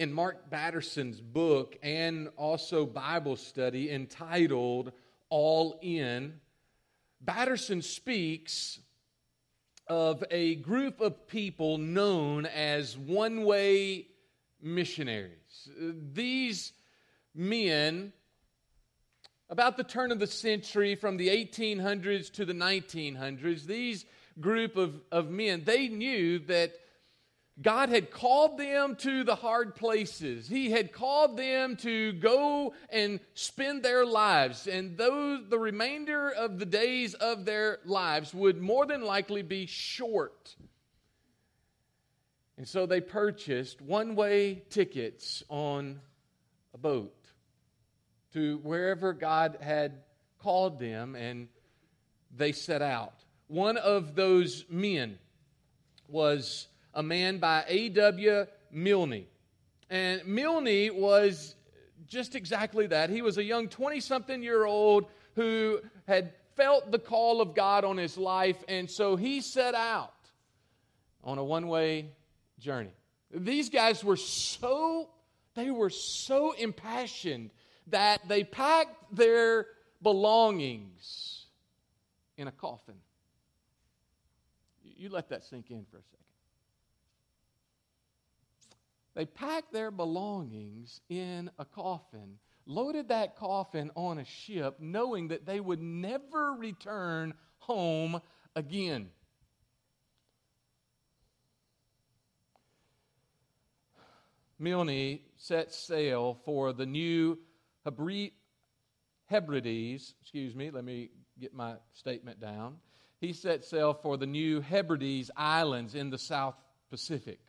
in Mark Batterson's book and also Bible study entitled All In, Batterson speaks of a group of people known as one-way missionaries. These men, about the turn of the century, from the 1800s to the 1900s, these group of men, they knew that God had called them to the hard places. He had called them to go and spend their lives. And those, the remainder of the days of their lives would more than likely be short. And so they purchased one-way tickets on a boat to wherever God had called them, and they set out. One of those men was a man by A.W. Milne. And Milne was just exactly that. He was a young 20-something-year-old who had felt the call of God on his life, and so he set out on a one-way journey. These guys were so impassioned that they packed their belongings in a coffin. You let that sink in for a second. They packed their belongings in a coffin, loaded that coffin on a ship, knowing that they would never return home again. Milne set sail for the New Hebrides. Let me get my statement down. He set sail for the New Hebrides Islands in the South Pacific.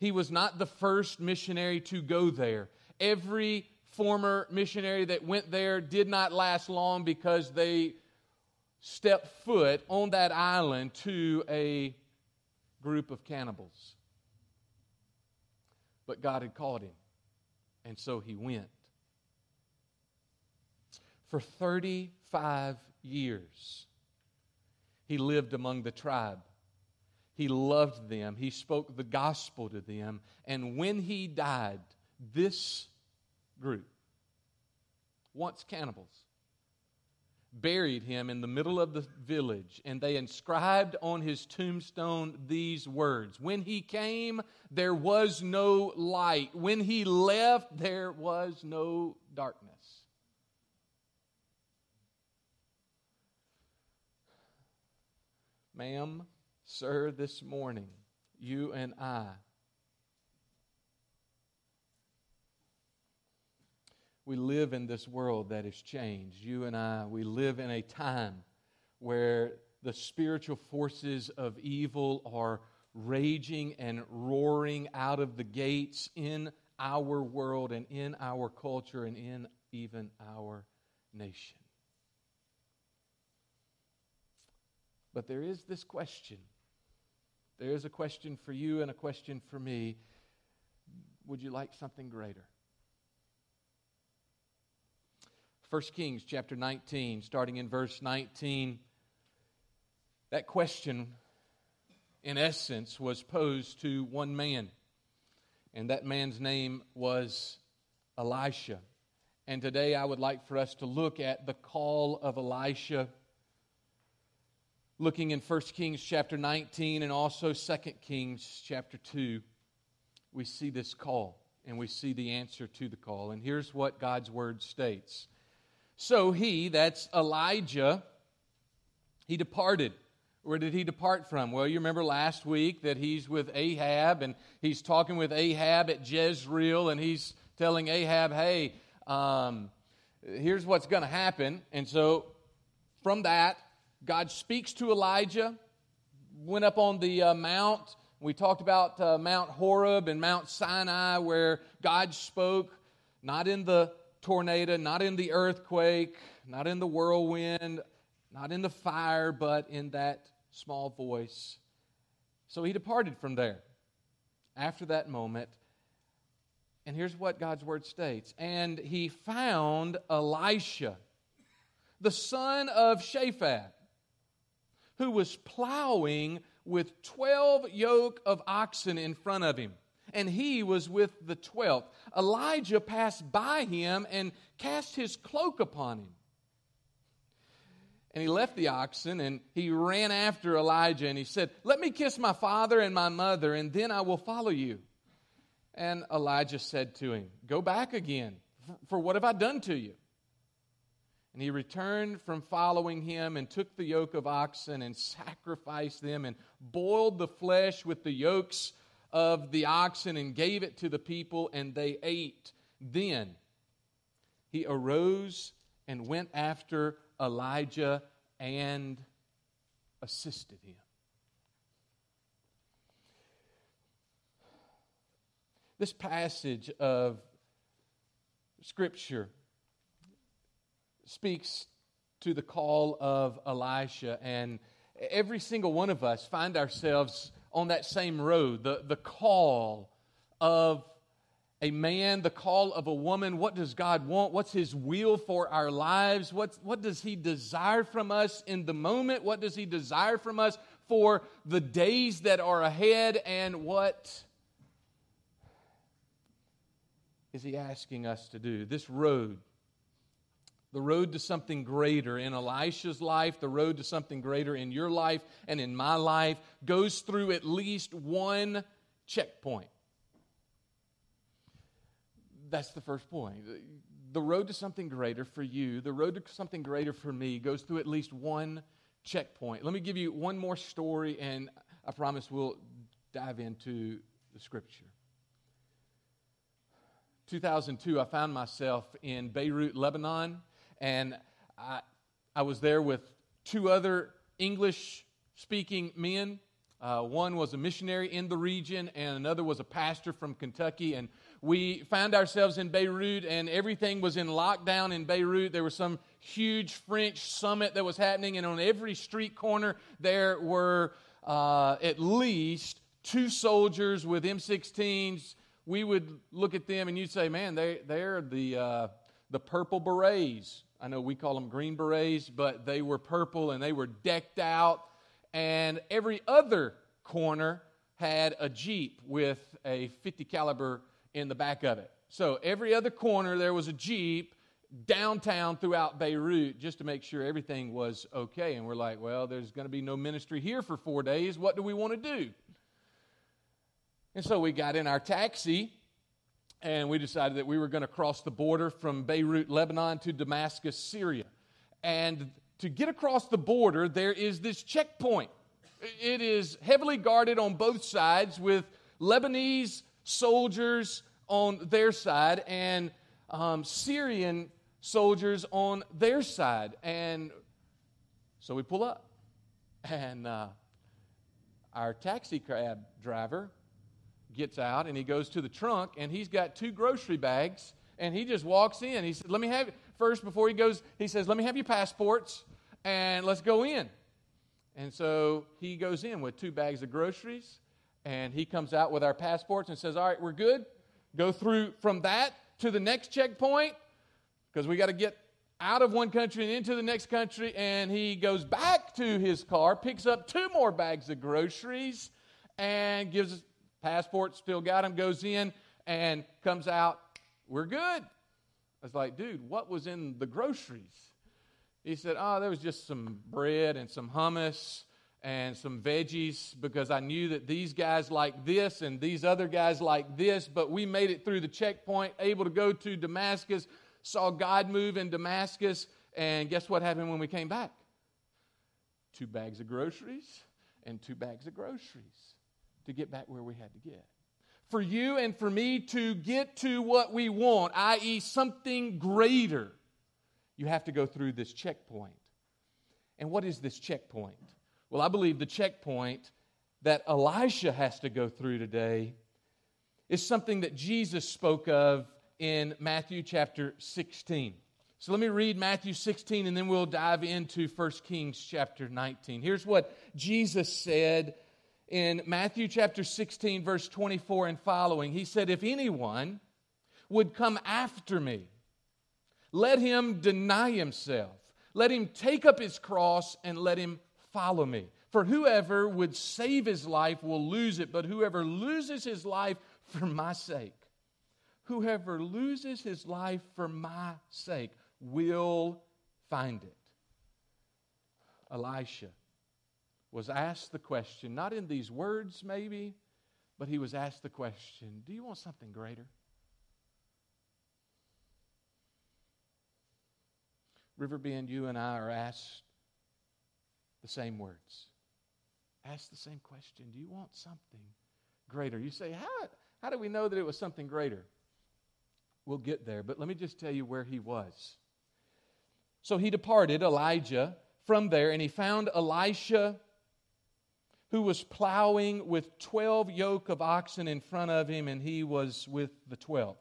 He was not the first missionary to go there. Every former missionary that went there did not last long because they stepped foot on that island to a group of cannibals. But God had called him, and so he went. For 35 years, he lived among the tribe. He loved them. He spoke the gospel to them. And when he died, this group, once cannibals, buried him in the middle of the village, and they inscribed on his tombstone these words: "When he came, there was no light. When he left, there was no darkness." Ma'am, sir, this morning, you and I, we live in this world that has changed. You and I, we live in a time where the spiritual forces of evil are raging and roaring out of the gates in our world and in our culture and in even our nation. But there is this question. There is a question for you and a question for me. Would you like something greater? 1 Kings chapter 19, starting in verse 19, that question, in essence, was posed to one man, and that man's name was Elisha. And today I would like for us to look at the call of Elisha, looking in 1 Kings chapter 19 and also 2 Kings chapter 2. We see this call, and we see the answer to the call. And here's what God's Word states. So he, that's Elijah, he departed. Where did he depart from? Well, you remember last week that he's with Ahab, and he's talking with Ahab at Jezreel, and he's telling Ahab, hey, here's what's going to happen. And so from that, God speaks to Elijah, went up on the mount. We talked about Mount Horeb and Mount Sinai, where God spoke, not in the tornado, not in the earthquake, not in the whirlwind, not in the fire, but in that small voice. So he departed from there after that moment. And here's what God's Word states. And he found Elisha, the son of Shaphat, who was plowing with 12 yoke of oxen in front of him. and he was with the 12th. Elijah passed by him and cast his cloak upon him. And he left the oxen, and he ran after Elijah, and he said, "Let me kiss my father and my mother, and then I will follow you." And Elijah said to him, "Go back again, for what have I done to you?" And he returned from following him and took the yoke of oxen and sacrificed them and boiled the flesh with the yokes of the oxen and gave it to the people, and they ate. Then he arose and went after Elijah and assisted him. This passage of Scripture speaks to the call of Elisha, and every single one of us find ourselves on that same road, the call of a man, the call of a woman. What does God want? What's His will for our lives? What does He desire from us in the moment? What does He desire from us for the days that are ahead? And what is He asking us to do? This road, the road to something greater in Elisha's life, the road to something greater in your life and in my life, goes through at least one checkpoint. That's the first point. The road to something greater for you, the road to something greater for me, goes through at least one checkpoint. Let me give you one more story, and I promise we'll dive into the Scripture. 2002, I found myself in Beirut, Lebanon, and I was there with two other English-speaking men. One was a missionary in the region, and another was a pastor from Kentucky, and we found ourselves in Beirut, and everything was in lockdown in Beirut. There was some huge French summit that was happening, and on every street corner there were at least two soldiers with M16s. We would look at them, and you'd say, "Man, they're the purple berets." I know we call them green berets, but they were purple, and they were decked out. And every other corner had a Jeep with a .50 caliber in the back of it. So every other corner there was a Jeep downtown throughout Beirut, just to make sure everything was okay. And we're like, well, there's going to be no ministry here for 4 days. What do we want to do? And so we got in our taxi, and we decided that we were going to cross the border from Beirut, Lebanon to Damascus, Syria. And to get across the border, there is this checkpoint. It is heavily guarded on both sides with Lebanese soldiers on their side and Syrian soldiers on their side. And so we pull up, and our taxi cab driver gets out, and he goes to the trunk, and he's got two grocery bags, and he just walks in. He said, "Let me have it." First, before he goes, he says, "Let me have your passports, and let's go in." And so he goes in with two bags of groceries, and he comes out with our passports and says, "All right, we're good. Go through from that to the next checkpoint, because we got to get out of one country and into the next country." And he goes back to his car, picks up two more bags of groceries, and gives us passports, still got them, goes in, and comes out, "We're good." I was like, "Dude, what was in the groceries?" He said, "Oh, there was just some bread and some hummus and some veggies, because I knew that these guys like this and these other guys like this, but we made it through the checkpoint, able to go to Damascus, saw God move in Damascus, and guess what happened when we came back? Two bags of groceries and two bags of groceries to get back where we had to get." For you and for me to get to what we want, i.e. something greater, you have to go through this checkpoint. And what is this checkpoint? Well, I believe the checkpoint that Elisha has to go through today is something that Jesus spoke of in Matthew chapter 16. So let me read Matthew 16, and then we'll dive into 1 Kings chapter 19. Here's what Jesus said in Matthew chapter 16, verse 24 and following. He said, "If anyone would come after me, let him deny himself. Let him take up his cross and let him follow me. For whoever would save his life will lose it, but whoever loses his life for my sake, whoever loses his life for my sake will find it. Elisha was asked the question, not in these words maybe, but he was asked the question, do you want something greater? Riverbend, you and I are asked the same words. Ask the same question. Do you want something greater? You say, how do we know that it was something greater? We'll get there, but let me just tell you where he was. So he departed, Elijah, from there, and he found Elisha, who was plowing with 12 yoke of oxen in front of him, and he was with the 12.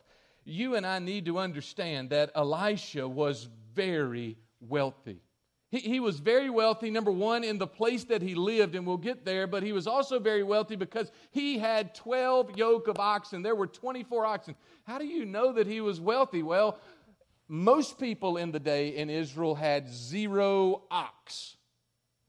You and I need to understand that Elisha was very wealthy. He was very wealthy, number one, in the place that he lived, and we'll get there, but he was also very wealthy because he had 12 yoke of oxen. There were 24 oxen. How do you know that he was wealthy? Well, most people in the day in Israel had 0 ox,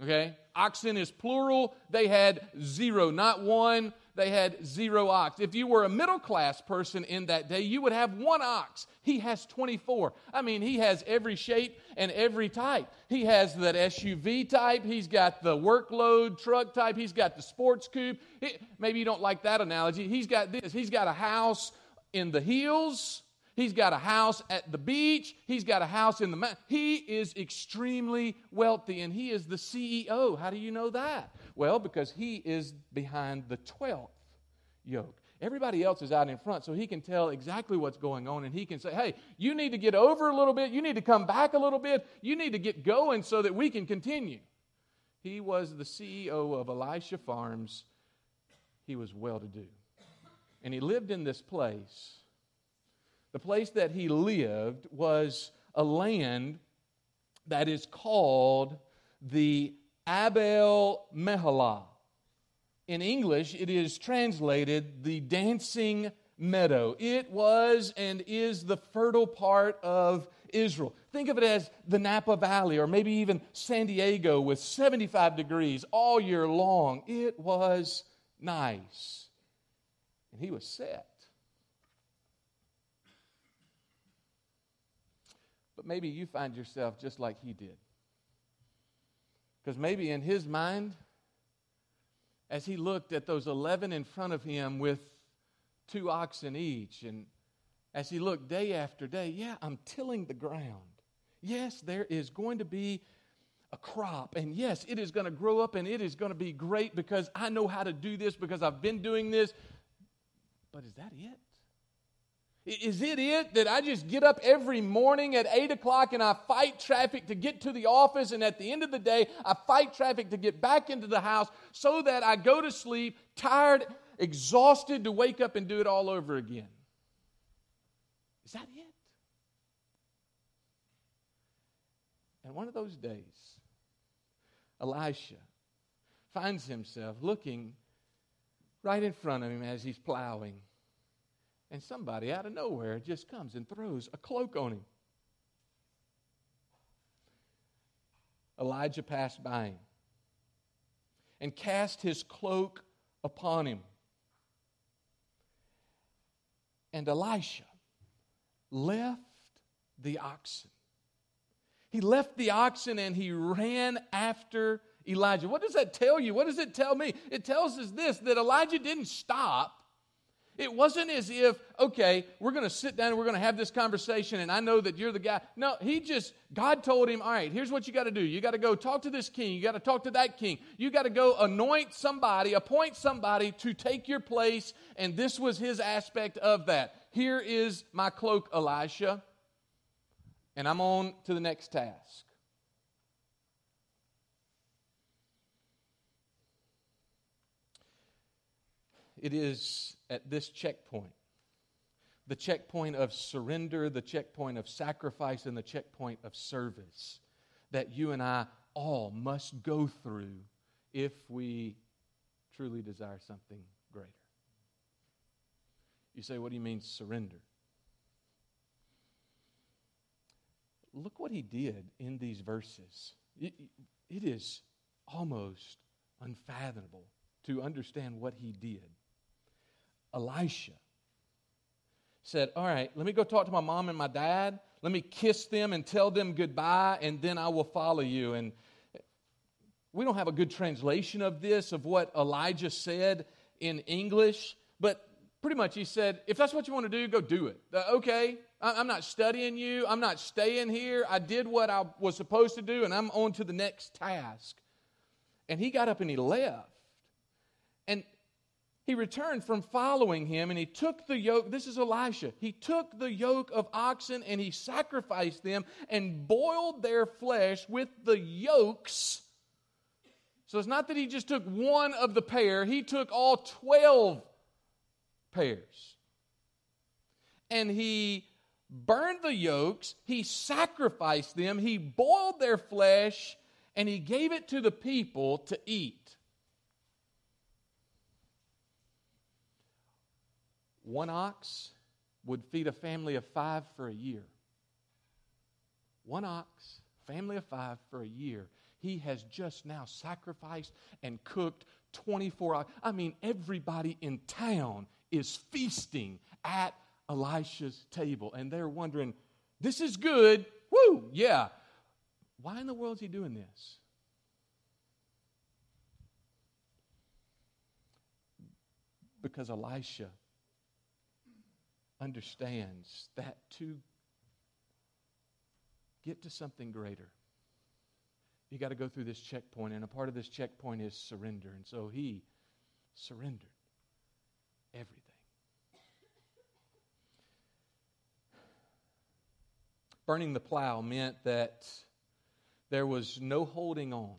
okay? Oxen is plural. They had 0, not one. They had 0 ox. If you were a middle-class person in that day, you would have 1 ox. He has 24. I mean, he has every shape and every type. He has that SUV type. He's got the workload truck type. He's got the sports coupe. Maybe you don't like that analogy. He's got this. He's got a house in the hills. He's got a house at the beach. He's got a house in the mountain. He is extremely wealthy, and he is the CEO. How do you know that? Well, because he is behind the 12th yoke. Everybody else is out in front, so he can tell exactly what's going on, and he can say, hey, you need to get over a little bit. You need to come back a little bit. You need to get going so that we can continue. He was the CEO of Elisha Farms. He was well-to-do, and he lived in this place. The place that he lived was a land that is called the Abel Mehalah. In English, it is translated the dancing meadow. It was and is the fertile part of Israel. Think of it as the Napa Valley or maybe even San Diego with 75 degrees all year long. It was nice. And he was set. But maybe you find yourself just like he did. Because maybe in his mind, as he looked at those 11 in front of him with 2 oxen each, and as he looked day after day, yeah, I'm tilling the ground. Yes, there is going to be a crop, and yes, it is going to grow up, and it is going to be great because I know how to do this, because I've been doing this. But is that it? Is it that I just get up every morning at 8 o'clock and I fight traffic to get to the office, and at the end of the day, I fight traffic to get back into the house so that I go to sleep, tired, exhausted, to wake up and do it all over again? Is that it? And one of those days, Elisha finds himself looking right in front of him as he's plowing. And somebody out of nowhere just comes and throws a cloak on him. Elijah passed by him and cast his cloak upon him. And Elisha left the oxen. He left the oxen and he ran after Elijah. What does that tell you? What does it tell me? It tells us this, that Elijah didn't stop. It wasn't as if, okay, we're going to sit down and we're going to have this conversation and I know that you're the guy. No, God told him, all right, here's what you got to do. You got to go talk to this king. You got to talk to that king. You got to go anoint somebody, appoint somebody to take your place. And this was his aspect of that. Here is my cloak, Elisha, and I'm on to the next task. It is at this checkpoint, the checkpoint of surrender, the checkpoint of sacrifice, and the checkpoint of service that you and I all must go through if we truly desire something greater. You say, what do you mean surrender? Look what he did in these verses. It is almost unfathomable to understand what he did. Elisha said, all right, let me go talk to my mom and my dad. Let me kiss them and tell them goodbye, and then I will follow you. And we don't have a good translation of this, of what Elijah said in English, but pretty much he said, if that's what you want to do, go do it. Okay, I'm not studying you. I'm not staying here. I did what I was supposed to do, and I'm on to the next task. And he got up and he left. And he returned from following him, and he took the yoke. This is Elisha. He took the yoke of oxen, and he sacrificed them and boiled their flesh with the yokes. So it's not that he just took one of the pair. He took all 12 pairs. And he burned the yokes. He sacrificed them. He boiled their flesh, and he gave it to the people to eat. One ox would feed a family of 5 for a year. One ox, family of 5 for a year. He has just now sacrificed and cooked 24 oxen. I mean, everybody in town is feasting at Elisha's table. And they're wondering, this is good. Woo, yeah. Why in the world is he doing this? Because Elisha understands that to get to something greater, you got to go through this checkpoint, and a part of this checkpoint is surrender. And so he surrendered everything. Burning the plow meant that there was no holding on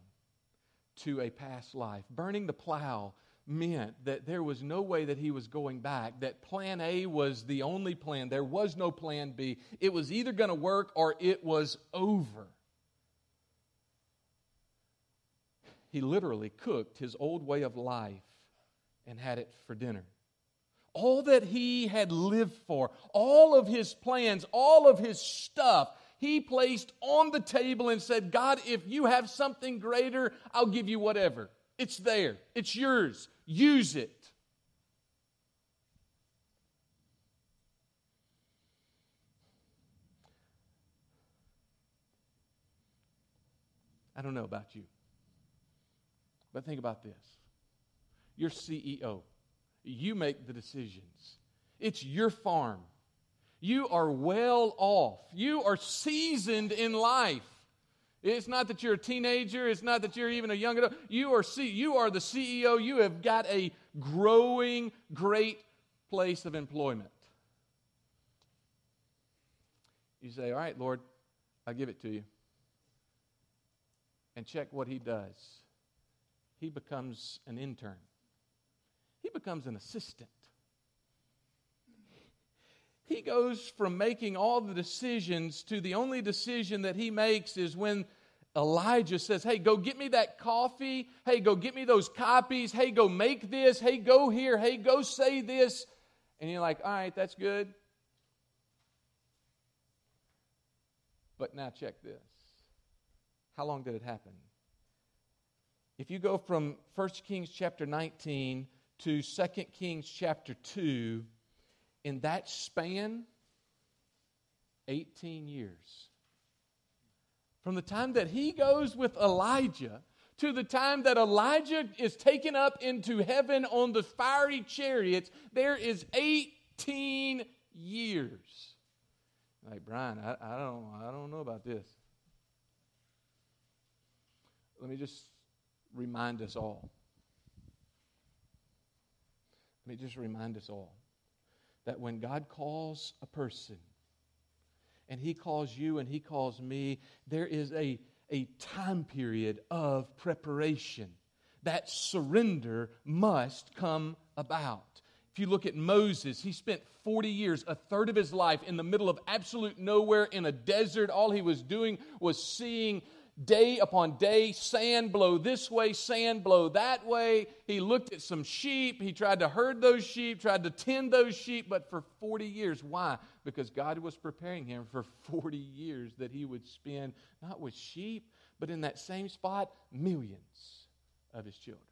to a past life. Burning the plow meant that there was no way that he was going back, that plan A was the only plan. There was no plan B. It was either going to work or it was over. He literally cooked his old way of life and had it for dinner. All that he had lived for, all of his plans, all of his stuff, he placed on the table and said, God, if you have something greater, I'll give you whatever. It's there. It's yours. Use it. I don't know about you, but think about this. You're CEO. You make the decisions. It's your farm. You are well off. You are seasoned in life. It's not that you're a teenager. It's not that you're even a young adult. You are the CEO. You have got a growing, great place of employment. You say, all right, Lord, I'll give it to you. And check what he does. He becomes an intern. He becomes an assistant. He goes from making all the decisions to the only decision that he makes is when Elijah says, hey, go get me that coffee. Hey, go get me those copies. Hey, go make this. Hey, go here. Hey, go say this. And you're like, all right, that's good. But now check this. How long did it happen? If you go from 1 Kings chapter 19 to 2 Kings chapter 2, in that span, 18 years. From the time that he goes with Elijah to the time that Elijah is taken up into heaven on the fiery chariots, there is 18 years. Like, Brian, I don't know about this. Let me just remind us all. That when God calls a person, and he calls you and he calls me, there is a time period of preparation. That surrender must come about. If you look at Moses, he spent 40 years, a third of his life, in the middle of absolute nowhere in a desert. All he was doing was seeing day upon day, sand blow this way, sand blow that way. He looked at some sheep. He tried to herd those sheep, tried to tend those sheep, but for 40 years. Why? Because God was preparing him for 40 years that he would spend, not with sheep, but in that same spot, millions of his children.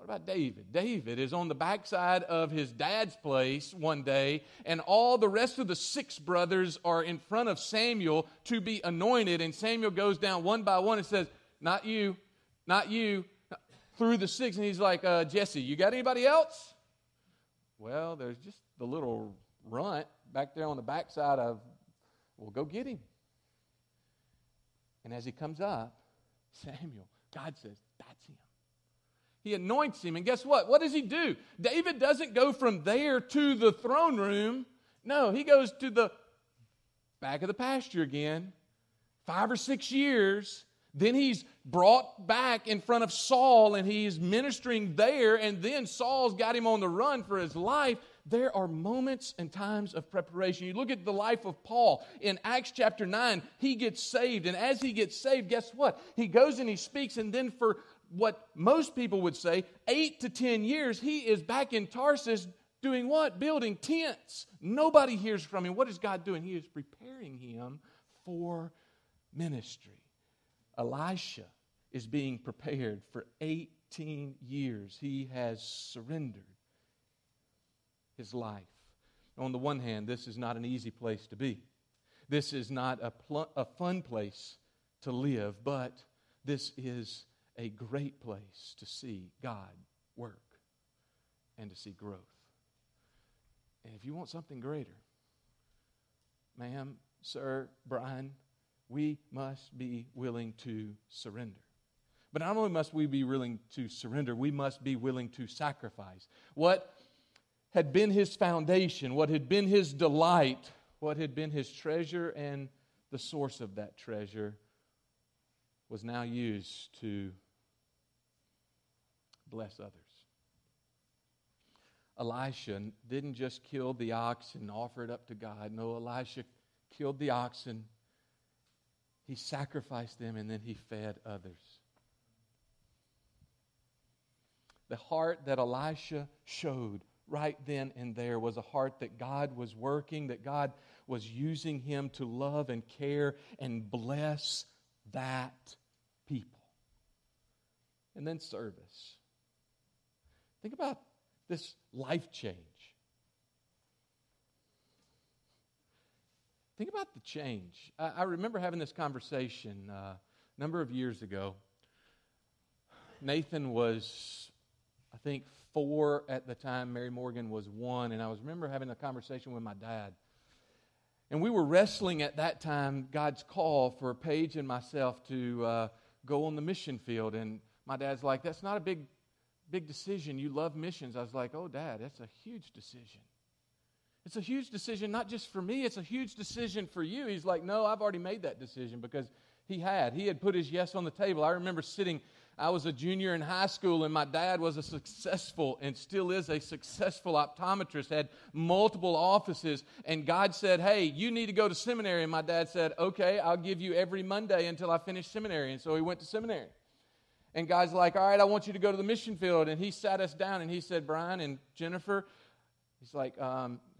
What about David? David is on the backside of his dad's place one day, and all the rest of the six brothers are in front of Samuel to be anointed, and Samuel goes down one by one and says, "Not you, not you," through the six, and he's like, "Jesse, you got anybody else?" Well, there's just the little runt back there on the backside of, "Well, go get him." And as he comes up, Samuel, God says, "That's him." He anoints him, and guess what? What does he do? David doesn't go from there to the throne room. No, he goes to the back of the pasture again, 5 or 6 years. Then he's brought back in front of Saul, and he's ministering there, and then Saul's got him on the run for his life. There are moments and times of preparation. You look at the life of Paul in Acts chapter 9. He gets saved, and as he gets saved, guess what? He goes and he speaks, and then for what most people would say, 8 to 10 years, he is back in Tarsus doing what? Building tents. Nobody hears from him. What is God doing? He is preparing him for ministry. Elisha is being prepared for 18 years. He has surrendered his life. On the one hand, this is not an easy place to be. This is not a fun place to live, but this is a great place to see God work and to see growth. And if you want something greater, ma'am, sir, Brian, we must be willing to surrender. But not only must we be willing to surrender, we must be willing to sacrifice. What had been his foundation, what had been his delight, what had been his treasure, and the source of that treasure was now used to bless others. Elisha didn't just kill the ox and offer it up to God. No, Elisha killed the oxen. He sacrificed them, and then he fed others. The heart that Elisha showed right then and there was a heart that God was working, that God was using him to love and care and bless that people. And then service. Think about this life change. Think about the change. I remember having this conversation a number of years ago. Nathan was, I think, 4 at the time. Mary Morgan was 1. And I remember having a conversation with my dad. And we were wrestling at that time God's call for Paige and myself to go on the mission field. And my dad's like, "That's not a big decision. You love missions." I was like, "Oh, Dad, that's a huge decision. It's a huge decision not just for me. It's a huge decision for you." He's like, "No, I've already made that decision," because he had put his yes on the table. I remember I was a junior in high school, and my dad was a successful and still is a successful optometrist, had multiple offices, and God said, "Hey, you need to go to seminary." And my dad said, "Okay, I'll give you every Monday until I finish seminary." And so he went to seminary. And God's like, "All right, I want you to go to the mission field." And he sat us down, and he said, "Brian and Jennifer," he's like,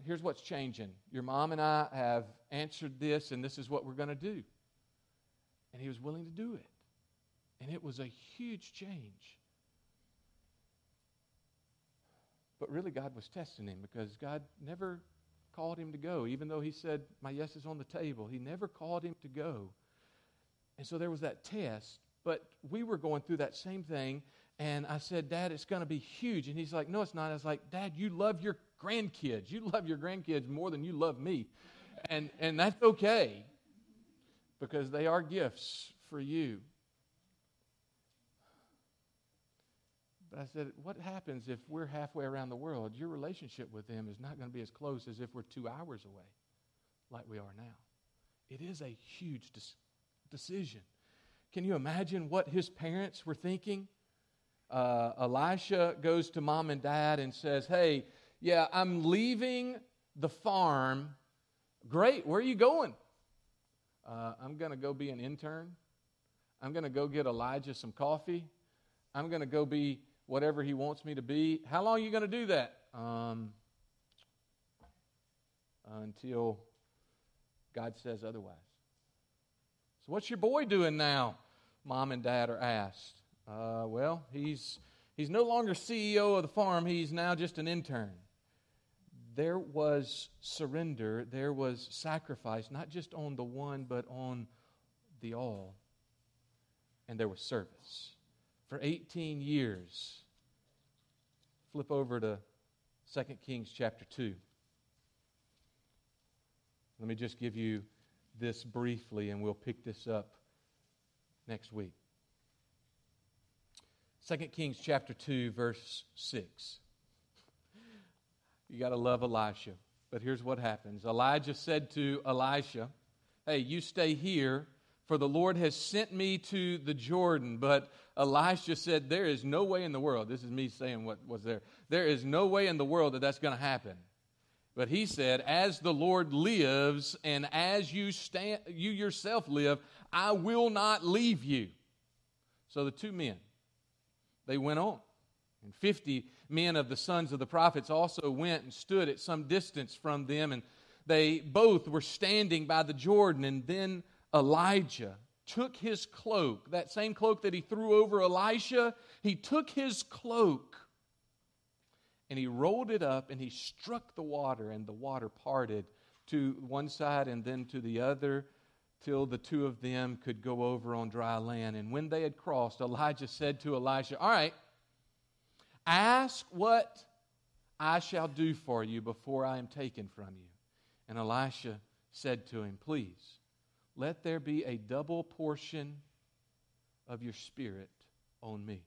"here's what's changing. Your mom and I have answered this, and this is what we're going to do." And he was willing to do it. And it was a huge change. But really, God was testing him, because God never called him to go. Even though he said, "My yes is on the table," he never called him to go. And so there was that test. But we were going through that same thing. And I said, "Dad, it's going to be huge." And he's like, "No, it's not." I was like, "Dad, you love your grandkids. You love your grandkids more than you love me. And that's okay, because they are gifts for you." But I said, what happens if we're halfway around the world? Your relationship with them is not going to be as close as if we're 2 hours away like we are now. It is a huge decision. Can you imagine what his parents were thinking? Elisha goes to mom and dad and says, "Hey, yeah, I'm leaving the farm." "Great, where are you going?" "I'm going to go be an intern. I'm going to go get Elijah some coffee. I'm going to go be whatever he wants me to be." "How long are you going to do that?" Until God says otherwise." "So what's your boy doing now?" mom and dad are asked. Well, he's He's no longer CEO of the farm. He's now just an intern. There was surrender. There was sacrifice, not just on the one, but on the all. And there was service. For 18 years, flip over to 2 Kings chapter 2. Let me just give you this briefly, and we'll pick this up next week. 2 Kings chapter 2, verse 6. You got to love Elisha. But here's what happens. Elijah said to Elisha, "Hey, you stay here, for the Lord has sent me to the Jordan." But Elisha said, "There is no way in the world." This is me saying what was there. "There is no way in the world that that's going to happen." But he said, "As the Lord lives, and as you yourself live, I will not leave you." So the two men, they went on. And 50 men of the sons of the prophets also went and stood at some distance from them. And they both were standing by the Jordan. And then Elijah took his cloak, that same cloak that he threw over Elisha. He took his cloak and he rolled it up and he struck the water, and the water parted to one side and then to the other, till the two of them could go over on dry land. And when they had crossed, Elijah said to Elisha, "All right, ask what I shall do for you before I am taken from you." And Elisha said to him, "Please, let there be a double portion of your spirit on me."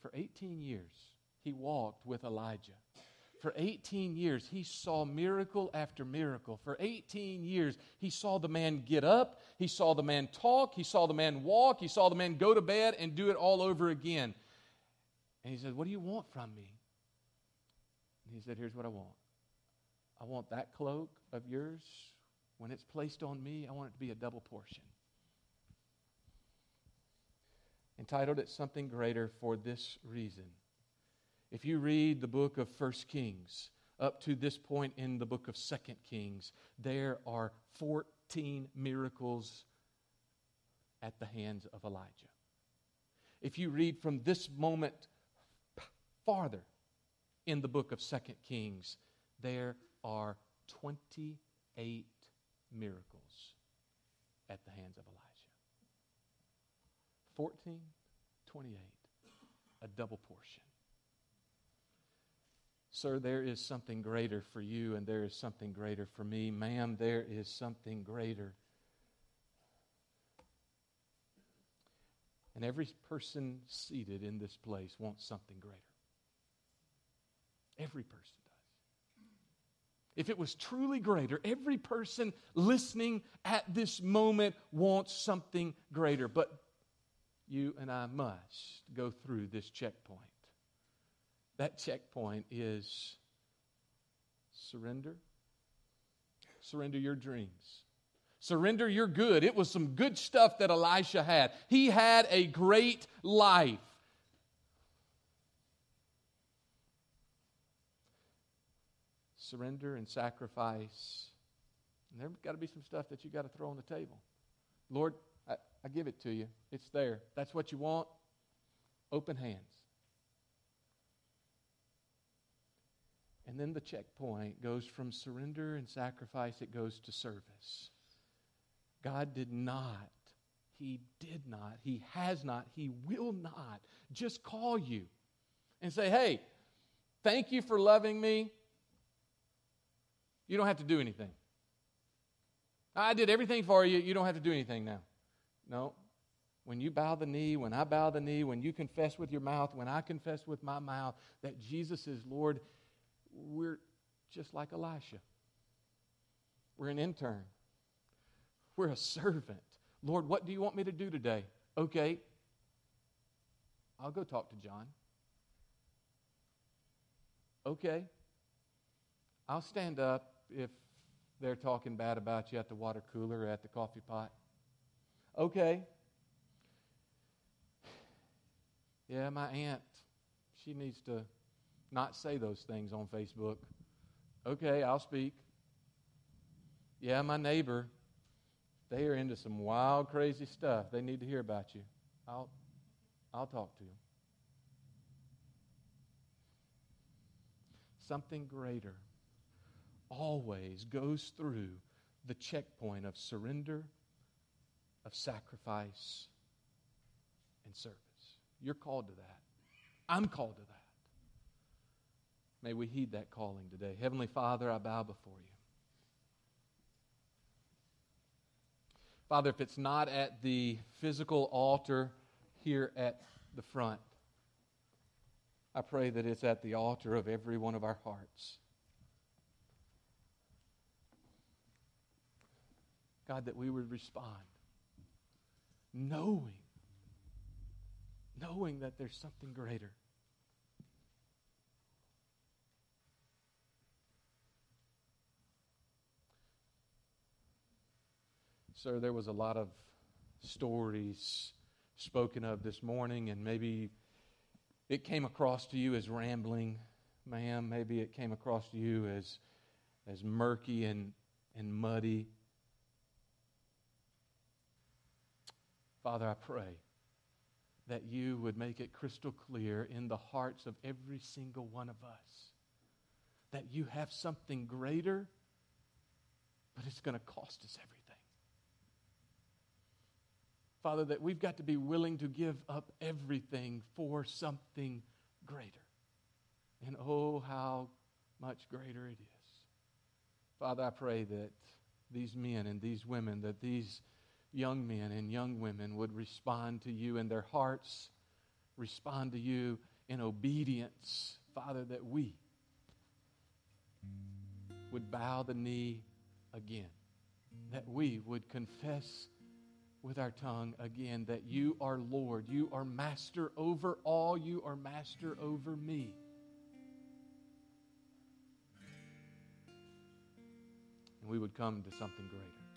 For 18 years, he walked with Elijah. For 18 years, he saw miracle after miracle. For 18 years, he saw the man get up. He saw the man talk. He saw the man walk. He saw the man go to bed and do it all over again. And he said, "What do you want from me?" And he said, "Here's what I want. I want that cloak of yours. When it's placed on me, I want it to be a double portion." Entitled it something greater for this reason. If you read the book of 1 Kings, up to this point in the book of 2 Kings, there are 14 miracles at the hands of Elijah. If you read from this moment farther in the book of 2 Kings, there are 28 miracles at the hands of Elijah. 14, 28, a double portion. Sir, there is something greater for you, and there is something greater for me. Ma'am, there is something greater. And every person seated in this place wants something greater. Every person. If it was truly greater, every person listening at this moment wants something greater. But you and I must go through this checkpoint. That checkpoint is surrender. Surrender your dreams. Surrender your good. It was some good stuff that Elisha had. He had a great life. Surrender and sacrifice. And there's got to be some stuff that you got to throw on the table. Lord, I give it to you. It's there. That's what you want. Open hands. And then the checkpoint goes from surrender and sacrifice, it goes to service. God did not, He did not, He has not, He will not just call you and say, "Hey, thank you for loving me. You don't have to do anything. I did everything for you. You don't have to do anything now." No. When you bow the knee, when I bow the knee, when you confess with your mouth, when I confess with my mouth that Jesus is Lord, we're just like Elisha. We're an intern. We're a servant. "Lord, what do you want me to do today?" "Okay, I'll go talk to John." "Okay, I'll stand up if they're talking bad about you at the water cooler or at the coffee pot." "Okay. Yeah, my aunt, she needs to not say those things on Facebook." "Okay, I'll speak. Yeah, my neighbor, they are into some wild, crazy stuff. They need to hear about you. I'll talk to them." something greater always goes through the checkpoint of surrender, of sacrifice, and service. You're called to that. I'm called to that. May we heed that calling today. Heavenly Father, I bow before you. Father, if it's not at the physical altar here at the front, I pray that it's at the altar of every one of our hearts. God, that we would respond knowing that there's something greater. Sir, there was a lot of stories spoken of this morning, and maybe it came across to you as rambling, ma'am. Maybe it came across to you as murky and muddy. Father, I pray that you would make it crystal clear in the hearts of every single one of us that you have something greater, but it's going to cost us everything. Father, that we've got to be willing to give up everything for something greater. And oh, how much greater it is. Father, I pray that these men and these women, that these young men and young women would respond to you in their hearts, respond to you in obedience. Father, that we would bow the knee again, that we would confess with our tongue again that you are Lord, you are master over all, you are master over me. And we would come to something greater.